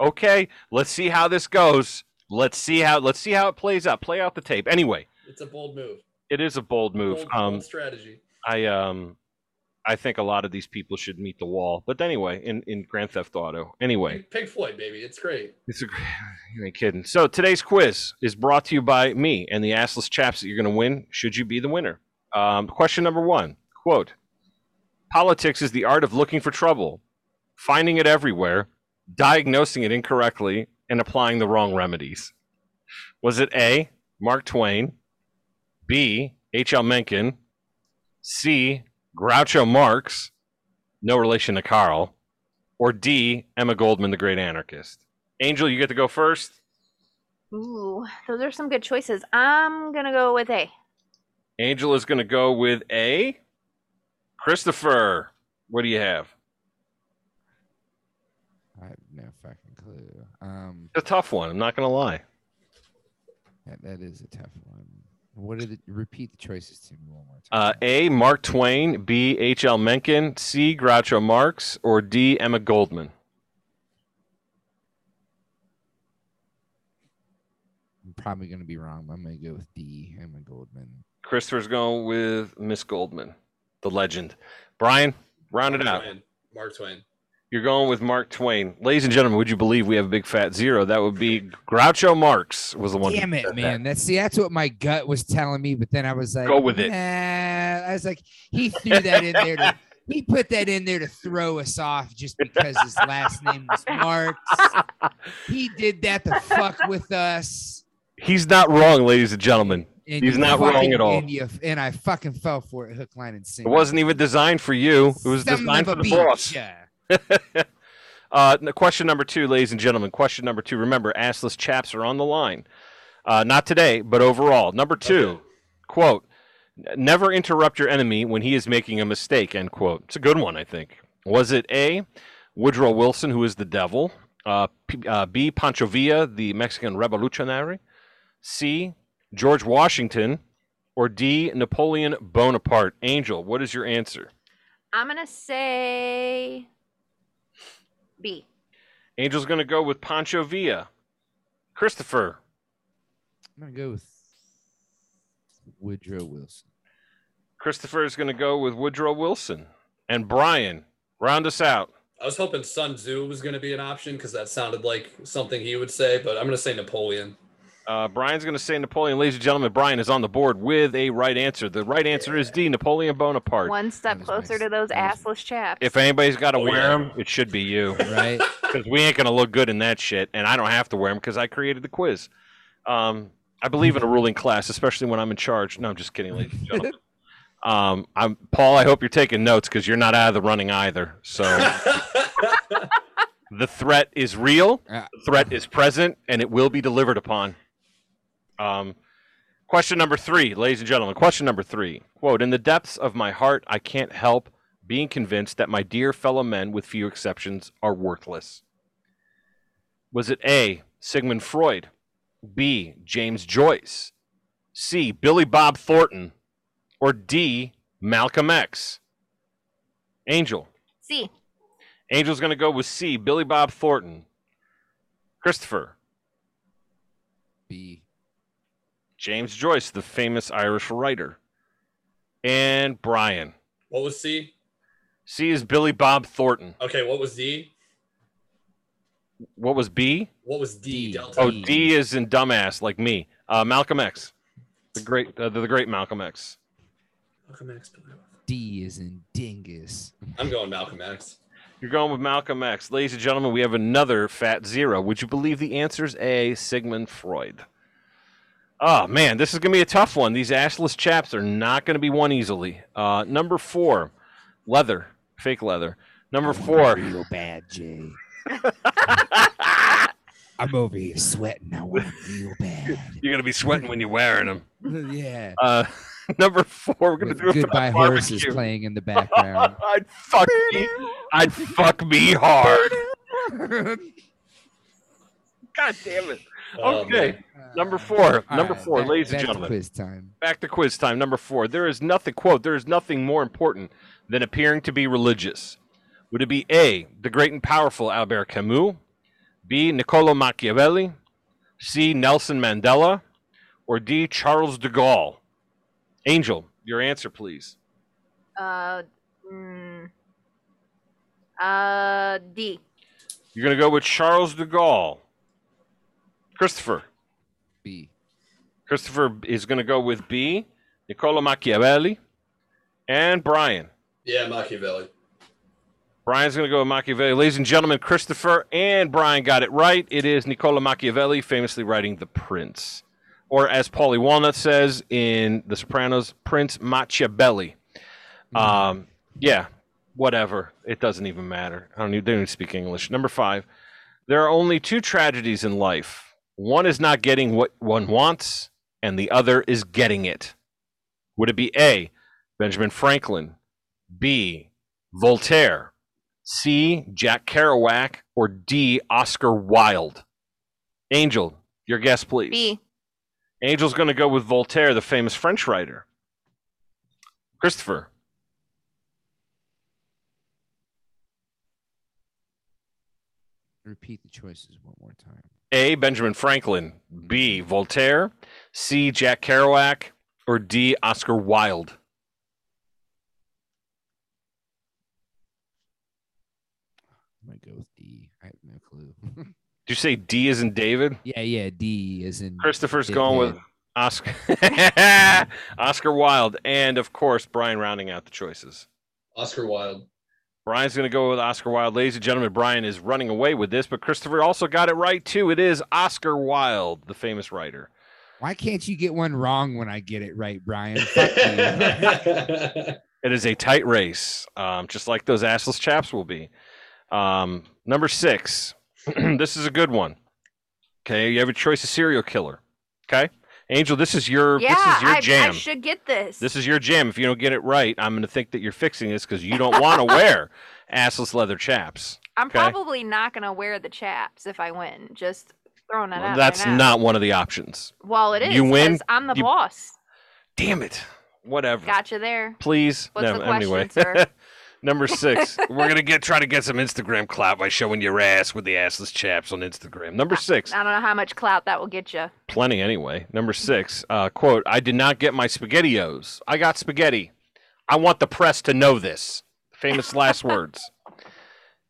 Okay, let's see how this goes. Let's see how it plays out. Play out the tape. Anyway, it's a bold move. It is a bold move. Bold strategy. I think a lot of these people should meet the wall. But anyway, in Grand Theft Auto. Anyway, Pink Floyd, baby, it's great. You ain't kidding. So today's quiz is brought to you by me and the assless chaps that you're going to win. Should you be the winner? Question number 1. Quote: "Politics is the art of looking for trouble, finding it everywhere, diagnosing it incorrectly, and applying the wrong remedies." Was it A, Mark Twain, B, H.L. Mencken, C, Groucho Marx, no relation to Carl, or D, Emma Goldman, the great anarchist. Angel, you get to go first. Ooh, those are some good choices. I'm going to go with A. Angel is going to go with A. Christopher, what do you have? I have no fucking clue. It's a tough one. I'm not going to lie. That is a tough one. What did it, repeat the choices to me one more time? A, Mark Twain. B, H.L. Mencken. C, Groucho Marx. Or D, Emma Goldman. I'm probably going to be wrong, but I'm going to go with D, Emma Goldman. Christopher's going with Miss Goldman, the legend. Brian, round it out. Mark Twain. You're going with Mark Twain. Ladies and gentlemen, would you believe we have a big fat zero? That would be Groucho Marx was the one. Damn it, man. That's what my gut was telling me, but then I was like, go with it. I was like, he threw that in there. He put that in there to throw us off just because his last name was Marx. He did that to fuck with us. He's not wrong, ladies and gentlemen. And he's not wrong at all. And I fucking fell for it, hook, line, and sinker. It wasn't even designed for you. It was designed for the boss. Yeah. Question number two, ladies and gentlemen. Question number two. Remember, assless chaps are on the line. Not today, but overall. Number two, okay. Quote, never interrupt your enemy when he is making a mistake, end quote. It's a good one, I think. Was it A, Woodrow Wilson, who is the devil? B, Pancho Villa, the Mexican revolutionary? C, George Washington? Or D, Napoleon Bonaparte? Angel, what is your answer? I'm going to say... B. Angel's going to go with Pancho Villa. Christopher. I'm going to go with Woodrow Wilson. Christopher is going to go with Woodrow Wilson. And Brian, round us out. I was hoping Sun Tzu was going to be an option because that sounded like something he would say, but I'm going to say Napoleon. Brian's going to say Napoleon. Ladies and gentlemen, Brian is on the board with a right answer. The right answer is D, Napoleon Bonaparte. One step closer to those assless chaps. If anybody's got to wear them, it should be you. Right? Because we ain't going to look good in that shit, and I don't have to wear them because I created the quiz. I believe in a ruling class, especially when I'm in charge. No, I'm just kidding, ladies and gentlemen. Paul, I hope you're taking notes because you're not out of the running either. So... The threat is real, the threat is present, and it will be delivered upon. Question number three, ladies and gentlemen. Question number three. Quote, in the depths of my heart, I can't help being convinced that my dear fellow men, with few exceptions, are worthless. Was it A, Sigmund Freud? B, James Joyce? C, Billy Bob Thornton? Or D, Malcolm X? Angel. C. Angel's going to go with C, Billy Bob Thornton. Christopher. B. James Joyce, the famous Irish writer. And Brian. What was C? C is Billy Bob Thornton. Okay, what was D? What was B? What was D? Delta. Oh, D is in dumbass, like me. Malcolm X. The great Malcolm X. Malcolm X. D is in dingus. I'm going Malcolm X. You're going with Malcolm X. Ladies and gentlemen, we have another fat zero. Would you believe the answer's A, Sigmund Freud? Oh, man, this is going to be a tough one. These assless chaps are not going to be won easily. Number four, leather, fake leather. Number four. Real bad, Jay. I'm over here sweating. I want real bad. You're going to be sweating when you're wearing them. Yeah. Number four, we're going to do a Goodbye Horses playing in the background. I'd fuck me hard. God damn it. Okay. Number four, right, ladies and gentlemen. Back to quiz time. Number four. There is nothing more important than appearing to be religious. Would it be A, the great and powerful Albert Camus? B, Niccolò Machiavelli? C, Nelson Mandela? Or D, Charles de Gaulle? Angel, your answer, please. D. You're going to go with Charles de Gaulle. Christopher. B. Christopher is going to go with B, Niccolò Machiavelli, and Brian. Yeah, Machiavelli. Brian's going to go with Machiavelli. Ladies and gentlemen, Christopher and Brian got it right. It is Niccolò Machiavelli, famously writing The Prince. Or as Paulie Walnut says in The Sopranos, Prince Machiavelli. Yeah, whatever. It doesn't even matter. They don't even speak English. Number five, there are only two tragedies in life. One is not getting what one wants, and the other is getting it. Would it be A, Benjamin Franklin, B, Voltaire, C, Jack Kerouac, or D, Oscar Wilde? Angel, your guess, please. B. Angel's going to go with Voltaire, the famous French writer. Christopher. Repeat the choices one more time. A, Benjamin Franklin, B, Voltaire, C, Jack Kerouac, or D, Oscar Wilde. I'm going to go with D. I have no clue. Did you say D as in David? Yeah, D as in... Christopher's going with Oscar. Oscar Wilde. And, of course, Brian rounding out the choices. Oscar Wilde. Brian's going to go with Oscar Wilde. Ladies and gentlemen, Brian is running away with this, but Christopher also got it right, too. It is Oscar Wilde, the famous writer. Why can't you get one wrong when I get it right, Brian? It is a tight race, just like those assless chaps will be. Number six. This is a good one. Okay, you have a choice of serial killer. Okay? Angel, this is your jam. I should get this. This is your jam. If you don't get it right, I'm going to think that you're fixing this because you don't want to wear assless leather chaps. I'm probably not going to wear the chaps if I win. Just throwing that out. That's not one of the options. Well, it is. You win. I'm the boss. Damn it. Whatever. Gotcha there. Please. What's the question, anyway, sir? Number six. We're going to try to get some Instagram clout by showing your ass with the assless chaps on Instagram. Number six. I don't know how much clout that will get you. Plenty anyway. Number six, quote, I did not get my SpaghettiOs. I got spaghetti. I want the press to know this. Famous last words.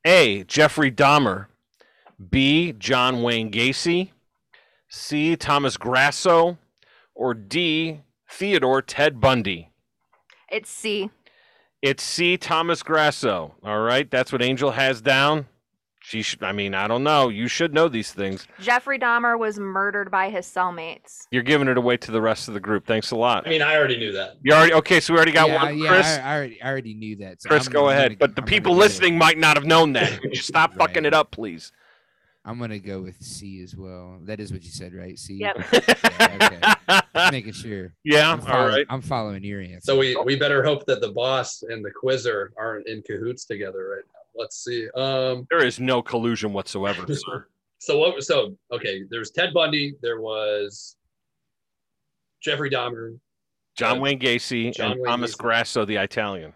A, Jeffrey Dahmer. B, John Wayne Gacy. C, Thomas Grasso. Or D, Ted Bundy. It's C. It's C, Thomas Grasso. All right, that's what Angel has down. She should, I don't know. You should know these things. Jeffrey Dahmer was murdered by his cellmates. You're giving it away to the rest of the group. Thanks a lot. I already knew that. You already we already got one. Chris, I already knew that. So Chris, go ahead. But the people listening might not have known that. Stop fucking it up, please. I'm gonna go with C as well. That is what you said, right? C. Yep. Yeah, okay. Just making sure. Yeah. All right. I'm following your answer. So we better hope that the boss and the quizzer aren't in cahoots together right now. Let's see. There is no collusion whatsoever, sir. So there's Ted Bundy. There was Jeffrey Dahmer, John Wayne Gacy, and Thomas Grasso, the Italian.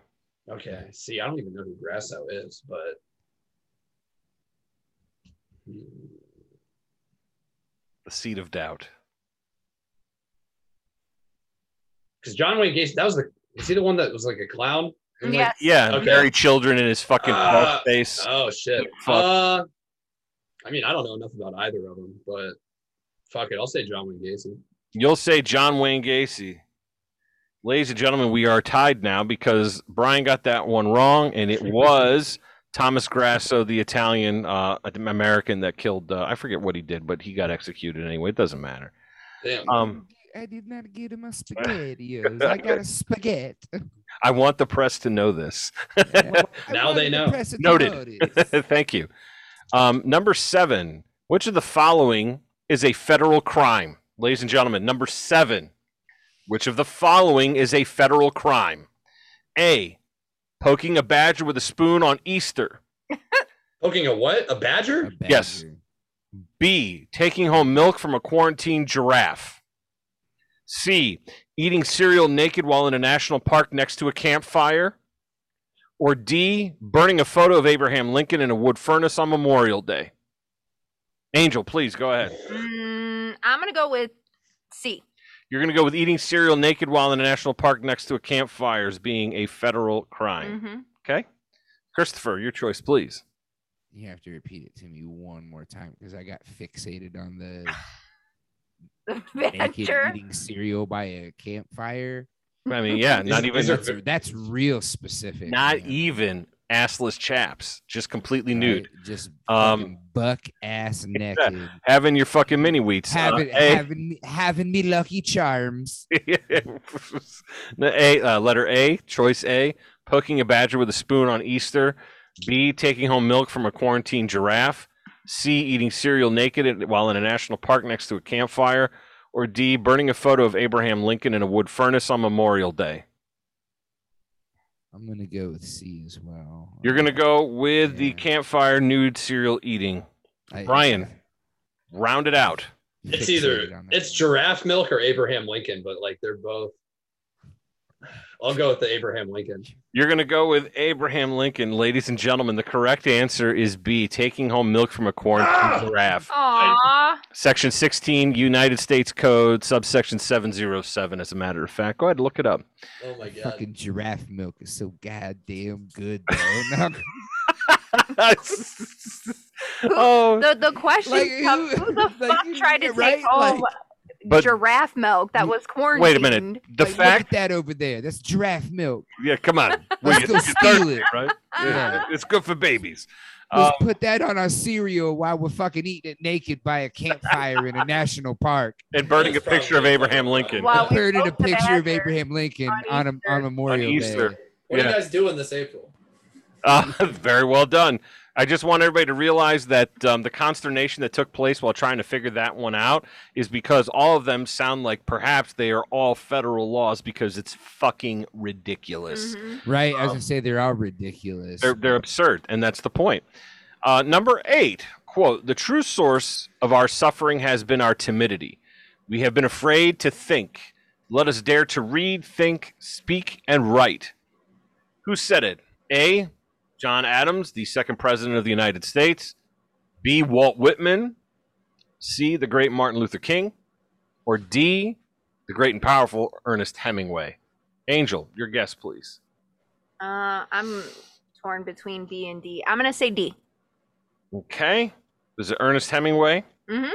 Okay. See, I don't even know who Grasso is, but. The seed of doubt. Because John Wayne Gacy, is he the one that was like a clown? Yes. Yeah, okay. Married children in his fucking face. Oh shit. I don't know enough about either of them, but fuck it, I'll say John Wayne Gacy. You'll say John Wayne Gacy. Ladies and gentlemen, we are tied now because Brian got that one wrong, and it was Thomas Grasso, the Italian American that killed, I forget what he did, but he got executed anyway. It doesn't matter. Damn. I did not get him a SpaghettiOs. I got a spaghetti. I want the press to know this. Now they know. Noted. Thank you. Number seven. Which of the following is a federal crime? Ladies and gentlemen, number seven. Which of the following is a federal crime? A, poking a badger with a spoon on Easter. Poking a what? A badger? Yes. B, taking home milk from a quarantined giraffe. C, eating cereal naked while in a national park next to a campfire. Or D, burning a photo of Abraham Lincoln in a wood furnace on Memorial Day. Angel, please go ahead. I'm going to go with C. You're going to go with eating cereal naked while in a national park next to a campfire as being a federal crime. Mm-hmm. Okay? Christopher, your choice, please. You have to repeat it to me one more time because I got fixated on the naked eating cereal by a campfire. Not even. That's real specific. Not even assless chaps. Just completely nude. Just buck ass naked. Yeah, having your fucking mini wheats. Having me Lucky Charms. Letter A, choice A, poking a badger with a spoon on Easter, B, taking home milk from a quarantined giraffe, C, eating cereal naked while in a national park next to a campfire, or D, burning a photo of Abraham Lincoln in a wood furnace on Memorial Day? I'm going to go with C as well. You're going to go with the campfire nude cereal eating. Brian, round it out. It's either giraffe milk or Abraham Lincoln, but like they're both. I'll go with the Abraham Lincoln. You're going to go with Abraham Lincoln. Ladies and gentlemen, the correct answer is B, taking home milk from a quarantined giraffe. Aww. Section 16, United States Code, subsection 707, as a matter of fact. Go ahead and look it up. Oh, my God. Fucking giraffe milk is so goddamn good, bro. Oh, the question comes, who the fuck tried to take home... But giraffe milk that was quarantined. Wait a minute. The fact look at that over there, that's giraffe milk. Yeah, come on. Let's go steal it, right? Yeah. It's good for babies. Let's put that on our cereal while we're fucking eating it naked by a campfire in a national park. And burning a picture of Abraham Lincoln. Wow, burning a picture of Abraham Lincoln on Memorial Day. What are you guys doing this April? Very well done. I just want everybody to realize that the consternation that took place while trying to figure that one out is because all of them sound like perhaps they are all federal laws because it's fucking ridiculous. Mm-hmm. Right. I was going to say they're all ridiculous. They're absurd. And that's the point. Number 8, quote, the true source of our suffering has been our timidity. We have been afraid to think. Let us dare to read, think, speak, and write. Who said it? A, John Adams, the second president of the United States, B, Walt Whitman, C, the great Martin Luther King, or D, the great and powerful Ernest Hemingway. Angel, your guess, please. I'm torn between B and D. I'm going to say D. Okay. Is it Ernest Hemingway? Mm-hmm.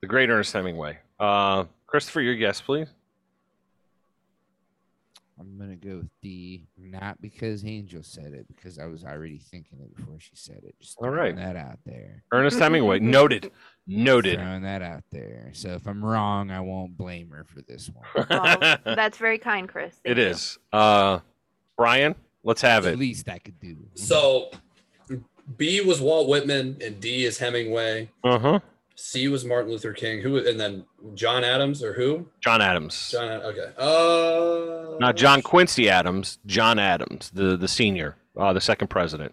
The great Ernest Hemingway. Christopher, your guess, please. I'm going to go with D, not because Angel said it, because I was already thinking it before she said it. Just throwing that out there. Ernest Hemingway. Noted. Throwing that out there. So if I'm wrong, I won't blame her for this one. Well, that's very kind, Chris. Thank you. Brian, let's have it. The least I could do. So B was Walt Whitman and D is Hemingway. Uh-huh. C was Martin Luther King, and then John Adams, or who? John Adams. Okay. Not John Quincy Adams, John Adams, the senior, the second president.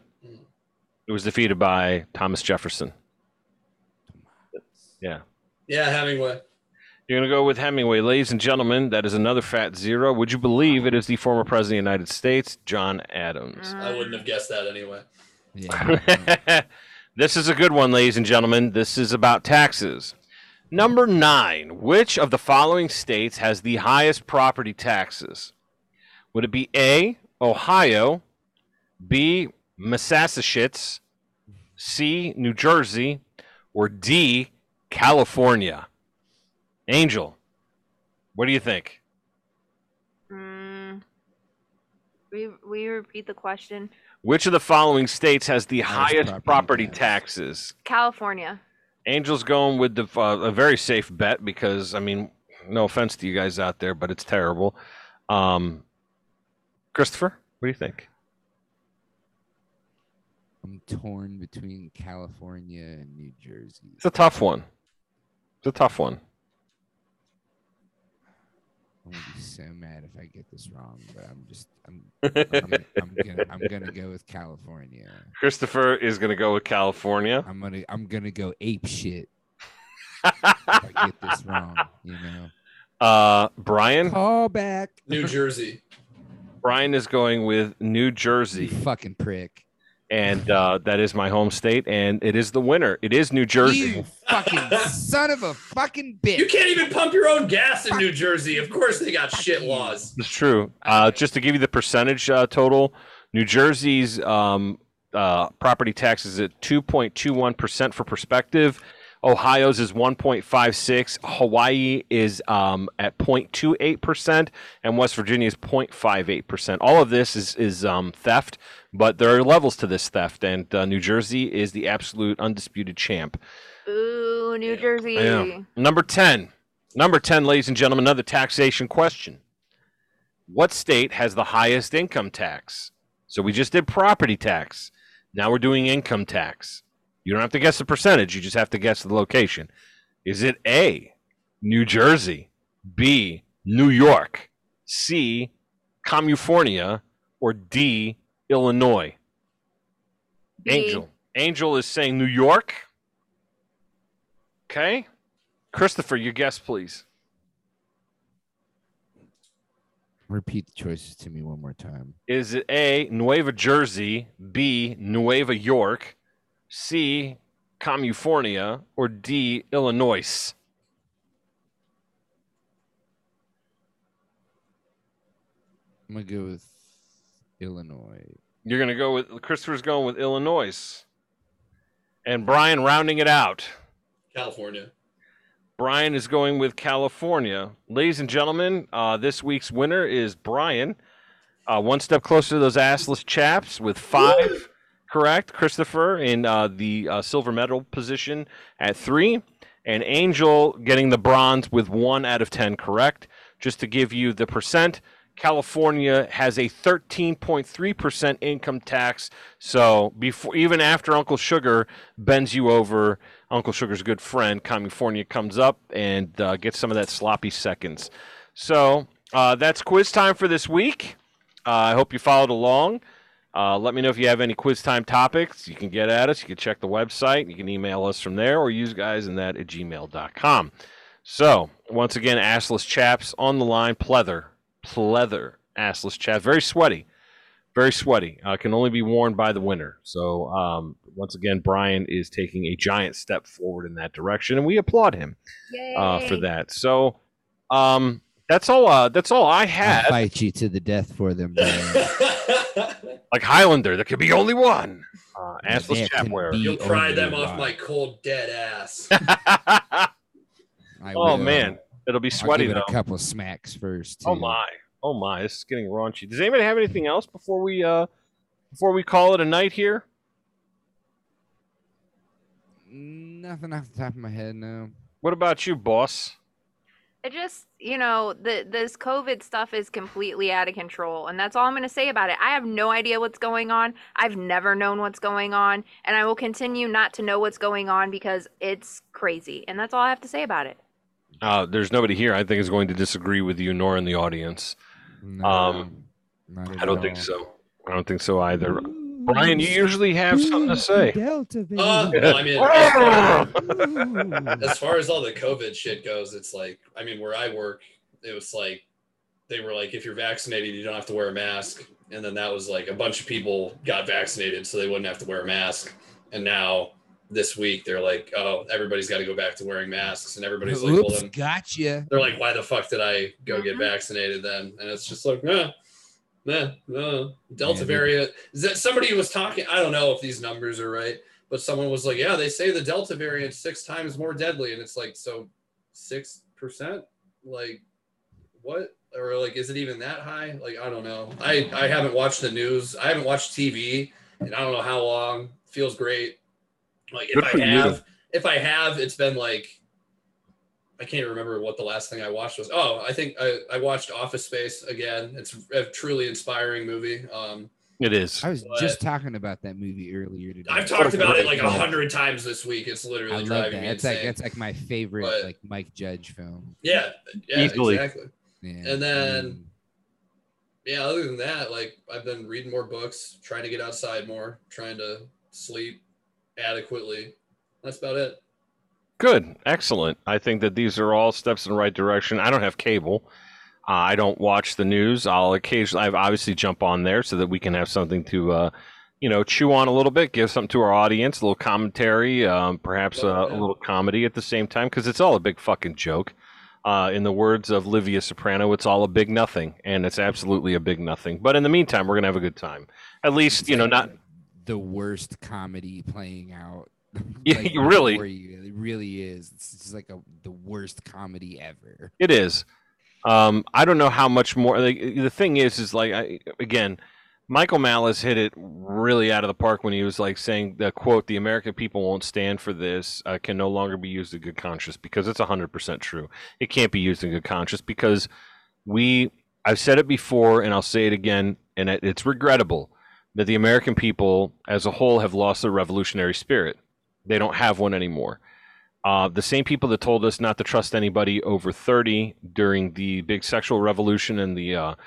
It was defeated by Thomas Jefferson. Yeah. Yeah, Hemingway. You're going to go with Hemingway. Ladies and gentlemen, that is another fat zero. Would you believe it is the former president of the United States, John Adams? I wouldn't have guessed that anyway. Yeah. This is a good one, ladies and gentlemen. This is about taxes. Number 9, which of the following states has the highest property taxes? Would it be A, Ohio, B, Massachusetts, C, New Jersey, or D, California? Angel, what do you think? We repeat the question. Which of the following states has the highest property taxes? California. Angel's going with a very safe bet because, I mean, no offense to you guys out there, but it's terrible. Christopher, what do you think? I'm torn between California and New Jersey. It's a tough one. I'm gonna be so mad if I get this wrong, but I'm gonna go with California. Christopher is gonna go with California. I'm gonna go ape shit if I get this wrong, you know. Brian. Call back. New Jersey. Brian is going with New Jersey. You fucking prick. And that is my home state, and it is the winner. It is New Jersey. You fucking son of a fucking bitch. You can't even pump your own gas in New Jersey. Of course they got shit laws. It's true. Just to give you the percentage total, New Jersey's property tax is at 2.21% for perspective. Ohio's is 1.56%. Hawaii is at 0.28%, and West Virginia is 0.58%. All of this is theft, but there are levels to this theft, and New Jersey is the absolute undisputed champ. Ooh, New Jersey. Yeah. Number 10, ladies and gentlemen, another taxation question. What state has the highest income tax? So we just did property tax. Now we're doing income tax. You don't have to guess the percentage. You just have to guess the location. Is it A, New Jersey, B, New York, C, California, or D, Illinois? B. Angel is saying New York. Okay. Christopher, your guess, please. Repeat the choices to me one more time. Is it A, Nueva Jersey, B, Nueva York, C, California, or D, Illinois? I'm going to go with Illinois. You're going to go with, Christopher's going with Illinois. And Brian rounding it out. California. Brian is going with California. Ladies and gentlemen, this week's winner is Brian. One step closer to those assless chaps with 5 correct. Christopher in the silver medal position at 3. And Angel getting the bronze with 1 out of 10 correct. Just to give you the percent, California has a 13.3% income tax. So before, even after Uncle Sugar bends you over, Uncle Sugar's good friend, California, comes up and gets some of that sloppy seconds. So that's quiz time for this week. I hope you followed along. Let me know if you have any quiz time topics. You can get at us. You can check the website. You can email us from there or use guysinthat@gmail.com. So once again, assless chaps on the line, pleather assless chaps. Very sweaty. Can only be worn by the winner. So once again, Brian is taking a giant step forward in that direction, and we applaud him for that. So that's all I had. I'll fight you to the death for them. Like Highlander, there could be only one. Assless chap wearer. You'll pry them off my cold dead ass. Oh man, it'll be sweaty though. A couple of smacks first. Too. Oh my, this is getting raunchy. Does anybody have anything else before we call it a night here? Nothing off the top of my head, no. What about you, boss? I just, this COVID stuff is completely out of control, and that's all I'm going to say about it. I have no idea what's going on. I've never known what's going on, and I will continue not to know what's going on because it's crazy, and that's all I have to say about it. There's nobody here I think is going to disagree with you, nor in the audience. No, I don't think so either. Brian, you usually have something to say. Well, I mean, as far as all the COVID shit goes, it's like, I mean, where I work, it was like, they were like, if you're vaccinated, you don't have to wear a mask. And then that was like a bunch of people got vaccinated so they wouldn't have to wear a mask. And now this week they're like, oh, everybody's got to go back to wearing masks. And everybody's like, well, then, gotcha. They're like, why the fuck did I go get vaccinated then? And it's just like, no. Delta variant. Somebody was talking, I don't know if these numbers are right, but someone was like, yeah, they say the Delta variant 6 times more deadly. And it's like, so 6%? Like, what? Or like, is it even that high? Like, I don't know. I haven't watched the news. I haven't watched TV in I don't know how long. Feels great. Like, if I have, it's been like, I can't remember what the last thing I watched was. Oh, I think I watched Office Space again. It's a truly inspiring movie. It is. I was just talking about that movie earlier today. I've talked about it like 100 times this week. It's literally driving me insane. That's like my favorite Mike Judge film. Yeah, easily. Exactly. Yeah. And then, other than that, like I've been reading more books, trying to get outside more, trying to sleep adequately. That's about it. Good. Excellent. I think that these are all steps in the right direction. I don't have cable. I don't watch the news. I'll occasionally, I obviously jump on there so that we can have something to, chew on a little bit, give something to our audience, a little commentary, perhaps a little comedy at the same time, because it's all a big fucking joke. In the words of Livia Soprano, it's all a big nothing, and it's absolutely a big nothing. But in the meantime, we're going to have a good time. At least, not the worst comedy playing out. Like, yeah, really. It really is. It's just like the worst comedy ever. It is. I don't know how much more. Like, the thing is like, Michael Malice hit it really out of the park when he was like saying that, quote, the American people won't stand for this, can no longer be used in good conscience, because it's 100% true. It can't be used in good conscience because I've said it before and I'll say it again, and it's regrettable that the American people as a whole have lost their revolutionary spirit. They don't have one anymore. The same people that told us not to trust anybody over 30 during the big sexual revolution and the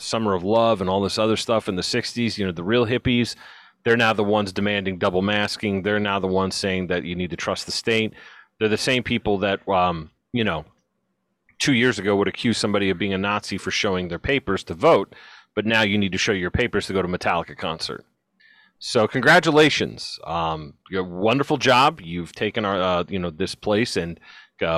summer of love and all this other stuff in the 60s, you know, the real hippies, they're now the ones demanding double masking. They're now the ones saying that you need to trust the state. They're the same people that, 2 years ago would accuse somebody of being a Nazi for showing their papers to vote. But now you need to show your papers to go to Metallica concert. So congratulations. You got a wonderful job. You've taken our, this place and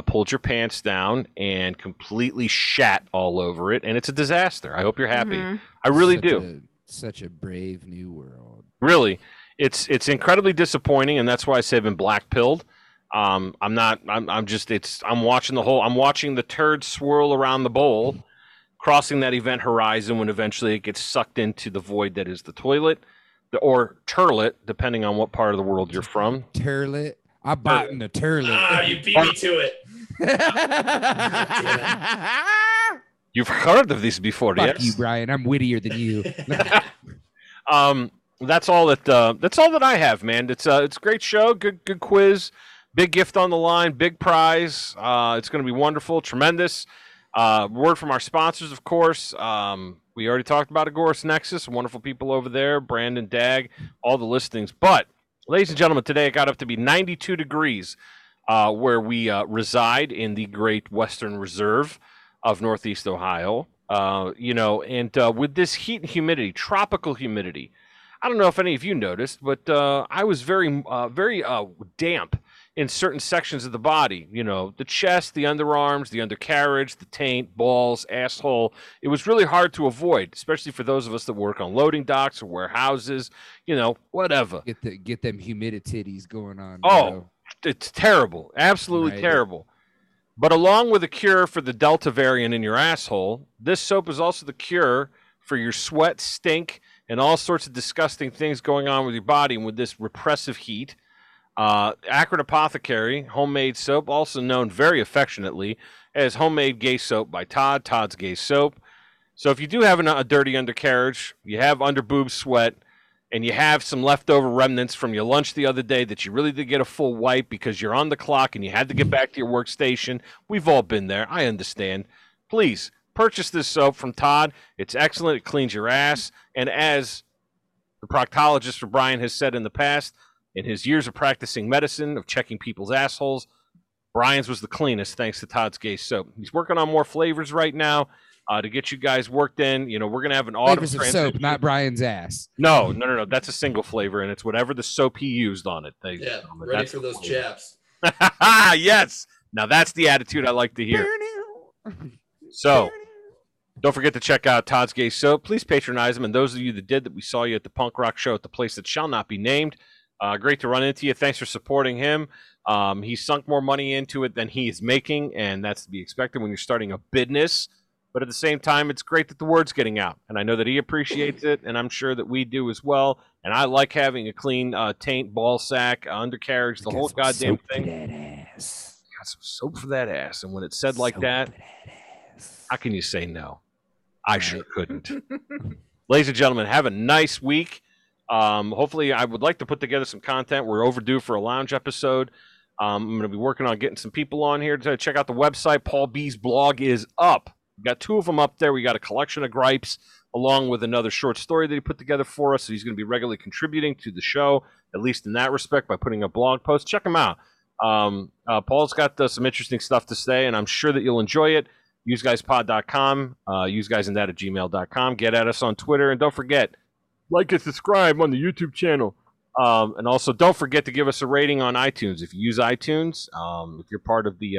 pulled your pants down and completely shat all over it. And it's a disaster. I hope you're happy. Mm-hmm. I really do. Such a brave new world. Really. It's incredibly disappointing. And that's why I say I've been black-pilled. I'm watching the turd swirl around the bowl, crossing that event horizon when eventually it gets sucked into the void that is the toilet, or turlet, depending on what part of the world you're from. Turlet? I bought in the turlet. Ah, you beat me to it. You've heard of this before, yes? Fuck you, Brian. I'm wittier than you. That's all that I have, man. It's a great show. Good quiz. Big gift on the line. Big prize. It's going to be wonderful. Tremendous. Word from our sponsors, of course. We already talked about Agoris Nexus. Wonderful people over there. Brandon Dagg. All the listings. But, ladies and gentlemen, today it got up to be 92 degrees where we reside in the Great Western Reserve of Northeast Ohio. With this heat and humidity, tropical humidity, I don't know if any of you noticed, but I was very, very damp in certain sections of the body, the chest, the underarms, the undercarriage, the taint, balls, asshole. It was really hard to avoid, especially for those of us that work on loading docks or warehouses, whatever. Get them humidititties going on. Oh, bro. It's terrible. Absolutely right. Terrible. But along with a cure for the Delta variant in your asshole, this soap is also the cure for your sweat, stink, and all sorts of disgusting things going on with your body and with this repressive heat. Akron Apothecary, homemade soap, also known very affectionately as Homemade Gay Soap by Todd, Todd's Gay Soap. So if you do have a dirty undercarriage, you have underboob sweat, and you have some leftover remnants from your lunch the other day that you really did get a full wipe because you're on the clock and you had to get back to your workstation, we've all been there. I understand. Please purchase this soap from Todd. It's excellent. It cleans your ass. And as the proctologist for Brian has said in the past, in his years of practicing medicine, of checking people's assholes, Brian's was the cleanest thanks to Todd's Gay Soap. He's working on more flavors right now to get you guys worked in. We're going to have an autumn flavors of soap, not Brian's ass. No. That's a single flavor, and it's whatever the soap he used on it. Yeah, ready for those chaps. Yes. Now that's the attitude I like to hear. So don't forget to check out Todd's Gay Soap. Please patronize him. And those of you that did, that we saw you at the punk rock show at the place that shall not be named. Great to run into you. Thanks for supporting him. He's sunk more money into it than he is making, and that's to be expected when you're starting a business. But at the same time, it's great that the word's getting out, and I know that he appreciates it, and I'm sure that we do as well. And I like having a clean taint, ball sack, undercarriage, the whole goddamn thing. Got some soap for that ass. And when it's said like that, how can you say no? I sure couldn't. Ladies and gentlemen, have a nice week. Hopefully I would like to put together some content. We're overdue for a lounge episode. I'm going to be working on getting some people on here to check out the website. Paul B's blog is up. We got 2 of them up there. We got a collection of gripes along with another short story that he put together for us. So he's going to be regularly contributing to the show, at least in that respect, by putting a blog post. Check him out. Paul's got some interesting stuff to say, and I'm sure that you'll enjoy it. useguyspod.com, useguysindat@gmail.com. Get at us on Twitter, and don't forget, like and subscribe on the YouTube channel. And also, don't forget to give us a rating on iTunes. If you use iTunes, if you're part of the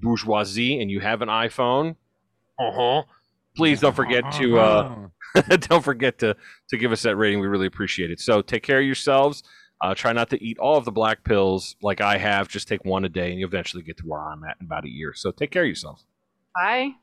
bourgeoisie and you have an iPhone, please don't forget to don't forget to give us that rating. We really appreciate it. So take care of yourselves. Try not to eat all of the black pills like I have. Just take one a day, and you'll eventually get to where I'm at in about a year. So take care of yourselves. Bye.